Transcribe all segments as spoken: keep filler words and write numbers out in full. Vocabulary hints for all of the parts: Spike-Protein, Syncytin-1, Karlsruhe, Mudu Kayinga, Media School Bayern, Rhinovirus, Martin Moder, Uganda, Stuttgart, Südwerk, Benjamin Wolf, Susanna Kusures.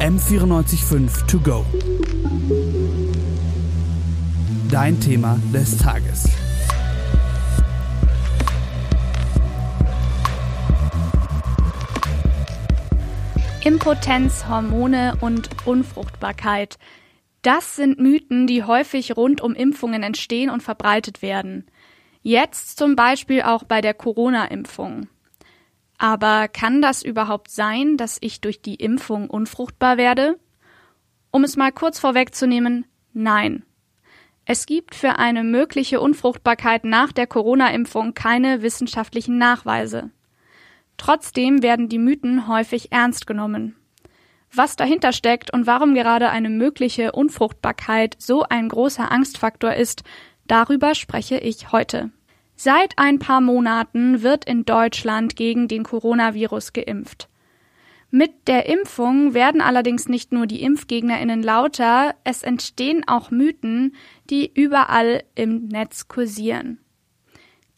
M vierundneunzig Komma fünf to go. Dein Thema des Tages. Impotenz, Hormone und Unfruchtbarkeit. Das sind Mythen, die häufig rund um Impfungen entstehen und verbreitet werden. Jetzt zum Beispiel auch bei der Corona-Impfung. Aber kann das überhaupt sein, dass ich durch die Impfung unfruchtbar werde? Um es mal kurz vorwegzunehmen, nein. Es gibt für eine mögliche Unfruchtbarkeit nach der Corona-Impfung keine wissenschaftlichen Nachweise. Trotzdem werden die Mythen häufig ernst genommen. Was dahinter steckt und warum gerade eine mögliche Unfruchtbarkeit so ein großer Angstfaktor ist, darüber spreche ich heute. Seit ein paar Monaten wird in Deutschland gegen den Coronavirus geimpft. Mit der Impfung werden allerdings nicht nur die ImpfgegnerInnen lauter, es entstehen auch Mythen, die überall im Netz kursieren.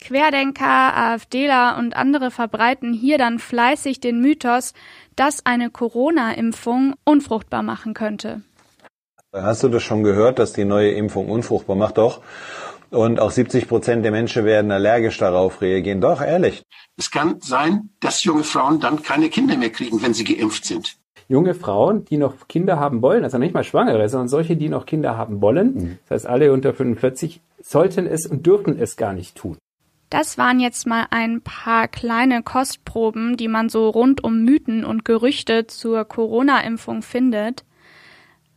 Querdenker, AfDler und andere verbreiten hier dann fleißig den Mythos, dass eine Corona-Impfung unfruchtbar machen könnte. Hast du das schon gehört, dass die neue Impfung unfruchtbar macht? Doch. Und auch siebzig Prozent der Menschen werden allergisch darauf reagieren. Doch, ehrlich. Es kann sein, dass junge Frauen dann keine Kinder mehr kriegen, wenn sie geimpft sind. Junge Frauen, die noch Kinder haben wollen, also nicht mal Schwangere, sondern solche, die noch Kinder haben wollen, mhm. Das heißt alle unter fünfundvierzig, sollten es und dürfen es gar nicht tun. Das waren jetzt mal ein paar kleine Kostproben, die man so rund um Mythen und Gerüchte zur Corona-Impfung findet.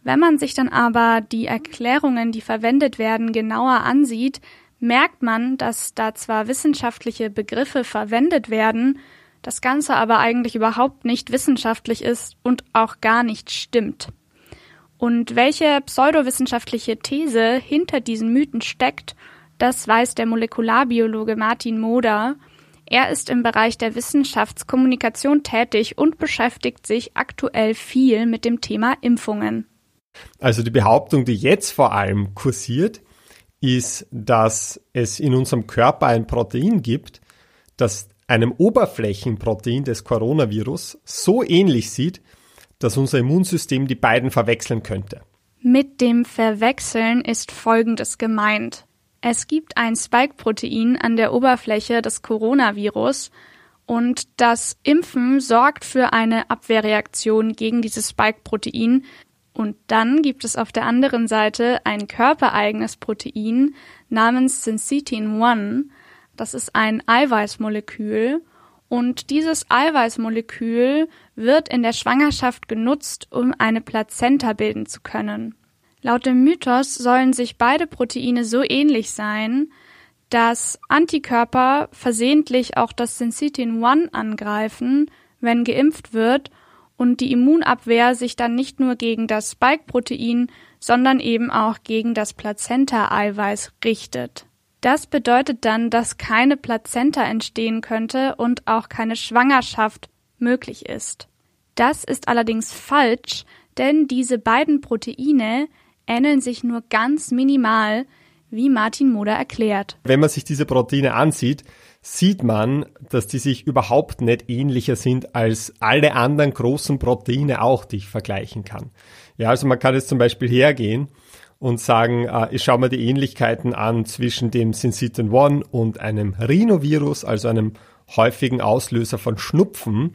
Wenn man sich dann aber die Erklärungen, die verwendet werden, genauer ansieht, merkt man, dass da zwar wissenschaftliche Begriffe verwendet werden, das Ganze aber eigentlich überhaupt nicht wissenschaftlich ist und auch gar nicht stimmt. Und welche pseudowissenschaftliche These hinter diesen Mythen steckt, das weiß der Molekularbiologe Martin Moder. Er ist im Bereich der Wissenschaftskommunikation tätig und beschäftigt sich aktuell viel mit dem Thema Impfungen. Also die Behauptung, die jetzt vor allem kursiert, ist, dass es in unserem Körper ein Protein gibt, das einem Oberflächenprotein des Coronavirus so ähnlich sieht, dass unser Immunsystem die beiden verwechseln könnte. Mit dem Verwechseln ist Folgendes gemeint. Es gibt ein Spike-Protein an der Oberfläche des Coronavirus und das Impfen sorgt für eine Abwehrreaktion gegen dieses Spike-Protein. Und dann gibt es auf der anderen Seite ein körpereigenes Protein namens Syncytin eins. Das ist ein Eiweißmolekül und dieses Eiweißmolekül wird in der Schwangerschaft genutzt, um eine Plazenta bilden zu können. Laut dem Mythos sollen sich beide Proteine so ähnlich sein, dass Antikörper versehentlich auch das Syncytin eins angreifen, wenn geimpft wird und die Immunabwehr sich dann nicht nur gegen das Spike-Protein, sondern eben auch gegen das Plazenta-Eiweiß richtet. Das bedeutet dann, dass keine Plazenta entstehen könnte und auch keine Schwangerschaft möglich ist. Das ist allerdings falsch, denn diese beiden Proteine ähneln sich nur ganz minimal, wie Martin Moder erklärt. Wenn man sich diese Proteine ansieht, sieht man, dass die sich überhaupt nicht ähnlicher sind als alle anderen großen Proteine auch, die ich vergleichen kann. Ja, also man kann jetzt zum Beispiel hergehen und sagen, äh, ich schaue mir die Ähnlichkeiten an zwischen dem Syncytin eins und einem Rhinovirus, also einem häufigen Auslöser von Schnupfen,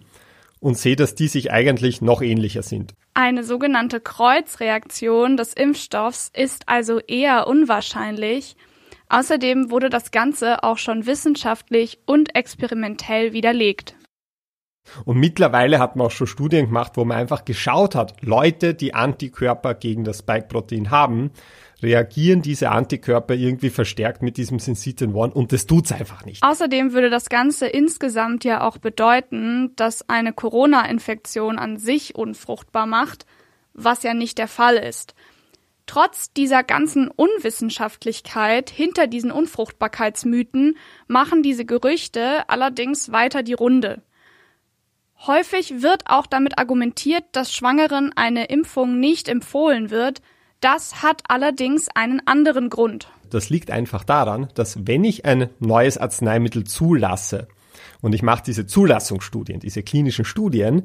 und sehe, dass die sich eigentlich noch ähnlicher sind. Eine sogenannte Kreuzreaktion des Impfstoffs ist also eher unwahrscheinlich. Außerdem wurde das Ganze auch schon wissenschaftlich und experimentell widerlegt. Und mittlerweile hat man auch schon Studien gemacht, wo man einfach geschaut hat, Leute, die Antikörper gegen das Spike-Protein haben, reagieren diese Antikörper irgendwie verstärkt mit diesem Syncytin eins und das tut's einfach nicht. Außerdem würde das Ganze insgesamt ja auch bedeuten, dass eine Corona-Infektion an sich unfruchtbar macht, was ja nicht der Fall ist. Trotz dieser ganzen Unwissenschaftlichkeit hinter diesen Unfruchtbarkeitsmythen machen diese Gerüchte allerdings weiter die Runde. Häufig wird auch damit argumentiert, dass Schwangeren eine Impfung nicht empfohlen wird. Das hat allerdings einen anderen Grund. Das liegt einfach daran, dass wenn ich ein neues Arzneimittel zulasse und ich mache diese Zulassungsstudien, diese klinischen Studien,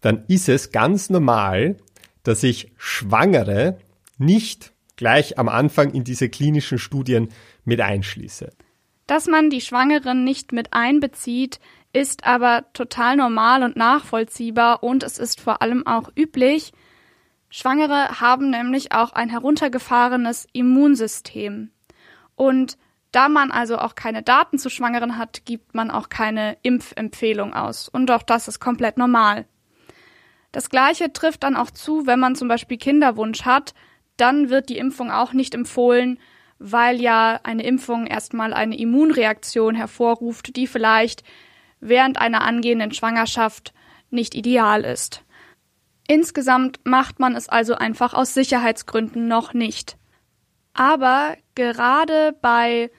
dann ist es ganz normal, dass sich Schwangere nicht gleich am Anfang in diese klinischen Studien mit einschließe. Dass man die Schwangeren nicht mit einbezieht, ist aber total normal und nachvollziehbar und es ist vor allem auch üblich. Schwangere haben nämlich auch ein heruntergefahrenes Immunsystem. Und da man also auch keine Daten zu Schwangeren hat, gibt man auch keine Impfempfehlung aus. Und auch das ist komplett normal. Das Gleiche trifft dann auch zu, wenn man zum Beispiel Kinderwunsch hat, dann wird die Impfung auch nicht empfohlen, weil ja eine Impfung erstmal eine Immunreaktion hervorruft, die vielleicht während einer angehenden Schwangerschaft nicht ideal ist. Insgesamt macht man es also einfach aus Sicherheitsgründen noch nicht. Aber gerade bei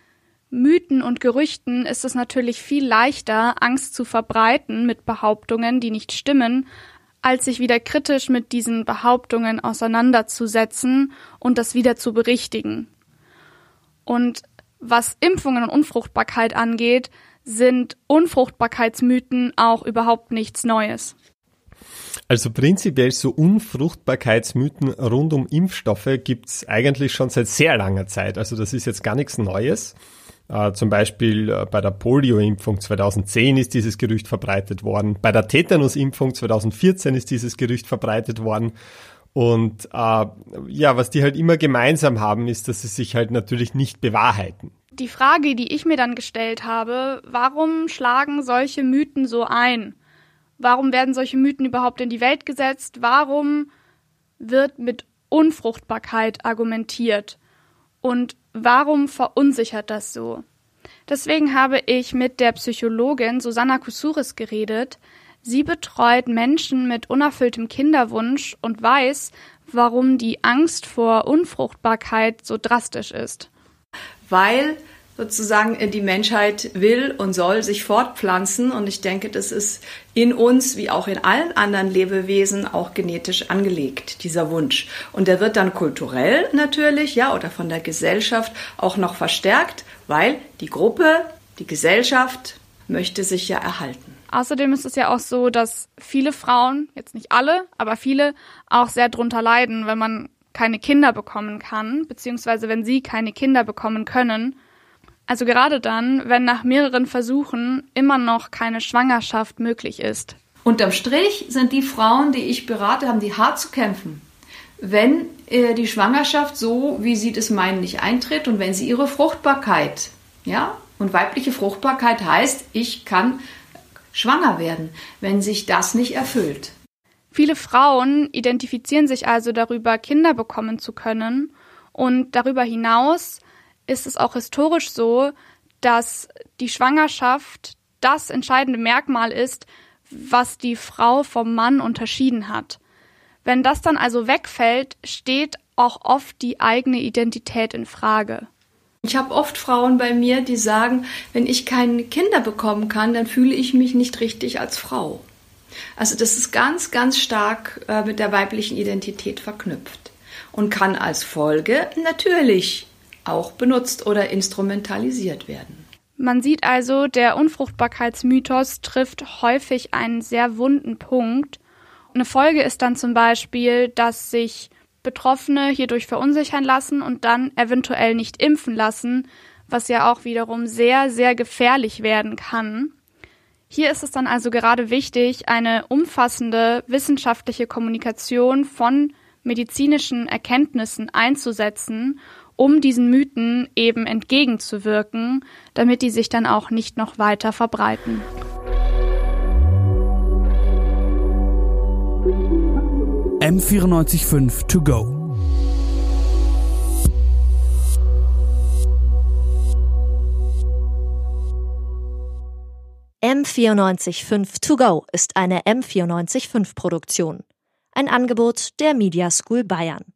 Mythen und Gerüchten ist es natürlich viel leichter, Angst zu verbreiten mit Behauptungen, die nicht stimmen, als sich wieder kritisch mit diesen Behauptungen auseinanderzusetzen und das wieder zu berichtigen. Und was Impfungen und Unfruchtbarkeit angeht, sind Unfruchtbarkeitsmythen auch überhaupt nichts Neues. Also prinzipiell so Unfruchtbarkeitsmythen rund um Impfstoffe gibt's eigentlich schon seit sehr langer Zeit. Also das ist jetzt gar nichts Neues. Äh, zum Beispiel äh, bei der Polio-Impfung zweitausendzehn ist dieses Gerücht verbreitet worden. Bei der Tetanus-Impfung zweitausendvierzehn ist dieses Gerücht verbreitet worden. Und äh, ja, was die halt immer gemeinsam haben, ist, dass sie sich halt natürlich nicht bewahrheiten. Die Frage, die ich mir dann gestellt habe, warum schlagen solche Mythen so ein? Warum werden solche Mythen überhaupt in die Welt gesetzt? Warum wird mit Unfruchtbarkeit argumentiert? Und warum verunsichert das so? Deswegen habe ich mit der Psychologin Susanna Kusures geredet. Sie betreut Menschen mit unerfülltem Kinderwunsch und weiß, warum die Angst vor Unfruchtbarkeit so drastisch ist. Weil sozusagen die Menschheit will und soll sich fortpflanzen. Und ich denke, das ist in uns, wie auch in allen anderen Lebewesen, auch genetisch angelegt, dieser Wunsch. Und der wird dann kulturell natürlich, ja, oder von der Gesellschaft auch noch verstärkt, weil die Gruppe, die Gesellschaft möchte sich ja erhalten. Außerdem ist es ja auch so, dass viele Frauen, jetzt nicht alle, aber viele auch sehr drunter leiden, wenn man keine Kinder bekommen kann, beziehungsweise wenn sie keine Kinder bekommen können. Also gerade dann, wenn nach mehreren Versuchen immer noch keine Schwangerschaft möglich ist. Unterm Strich sind die Frauen, die ich berate, haben die hart zu kämpfen, wenn äh, die Schwangerschaft so, wie sie das meinen, nicht eintritt und wenn sie ihre Fruchtbarkeit, ja, und weibliche Fruchtbarkeit heißt, ich kann schwanger werden, wenn sich das nicht erfüllt. Viele Frauen identifizieren sich also darüber, Kinder bekommen zu können und darüber hinaus ist es auch historisch so, dass die Schwangerschaft das entscheidende Merkmal ist, was die Frau vom Mann unterschieden hat. Wenn das dann also wegfällt, steht auch oft die eigene Identität in Frage. Ich habe oft Frauen bei mir, die sagen, wenn ich keine Kinder bekommen kann, dann fühle ich mich nicht richtig als Frau. Also das ist ganz, ganz stark äh, mit der weiblichen Identität verknüpft und kann als Folge natürlich auch benutzt oder instrumentalisiert werden. Man sieht also, der Unfruchtbarkeitsmythos trifft häufig einen sehr wunden Punkt. Eine Folge ist dann zum Beispiel, dass sich Betroffene hierdurch verunsichern lassen und dann eventuell nicht impfen lassen, was ja auch wiederum sehr, sehr gefährlich werden kann. Hier ist es dann also gerade wichtig, eine umfassende wissenschaftliche Kommunikation von medizinischen Erkenntnissen einzusetzen, um diesen Mythen eben entgegenzuwirken, damit die sich dann auch nicht noch weiter verbreiten. M vierundneunzig Komma fünf to go. M vierundneunzig Komma fünf to go ist eine M vierundneunzig Komma fünf Produktion. Ein Angebot der Media School Bayern.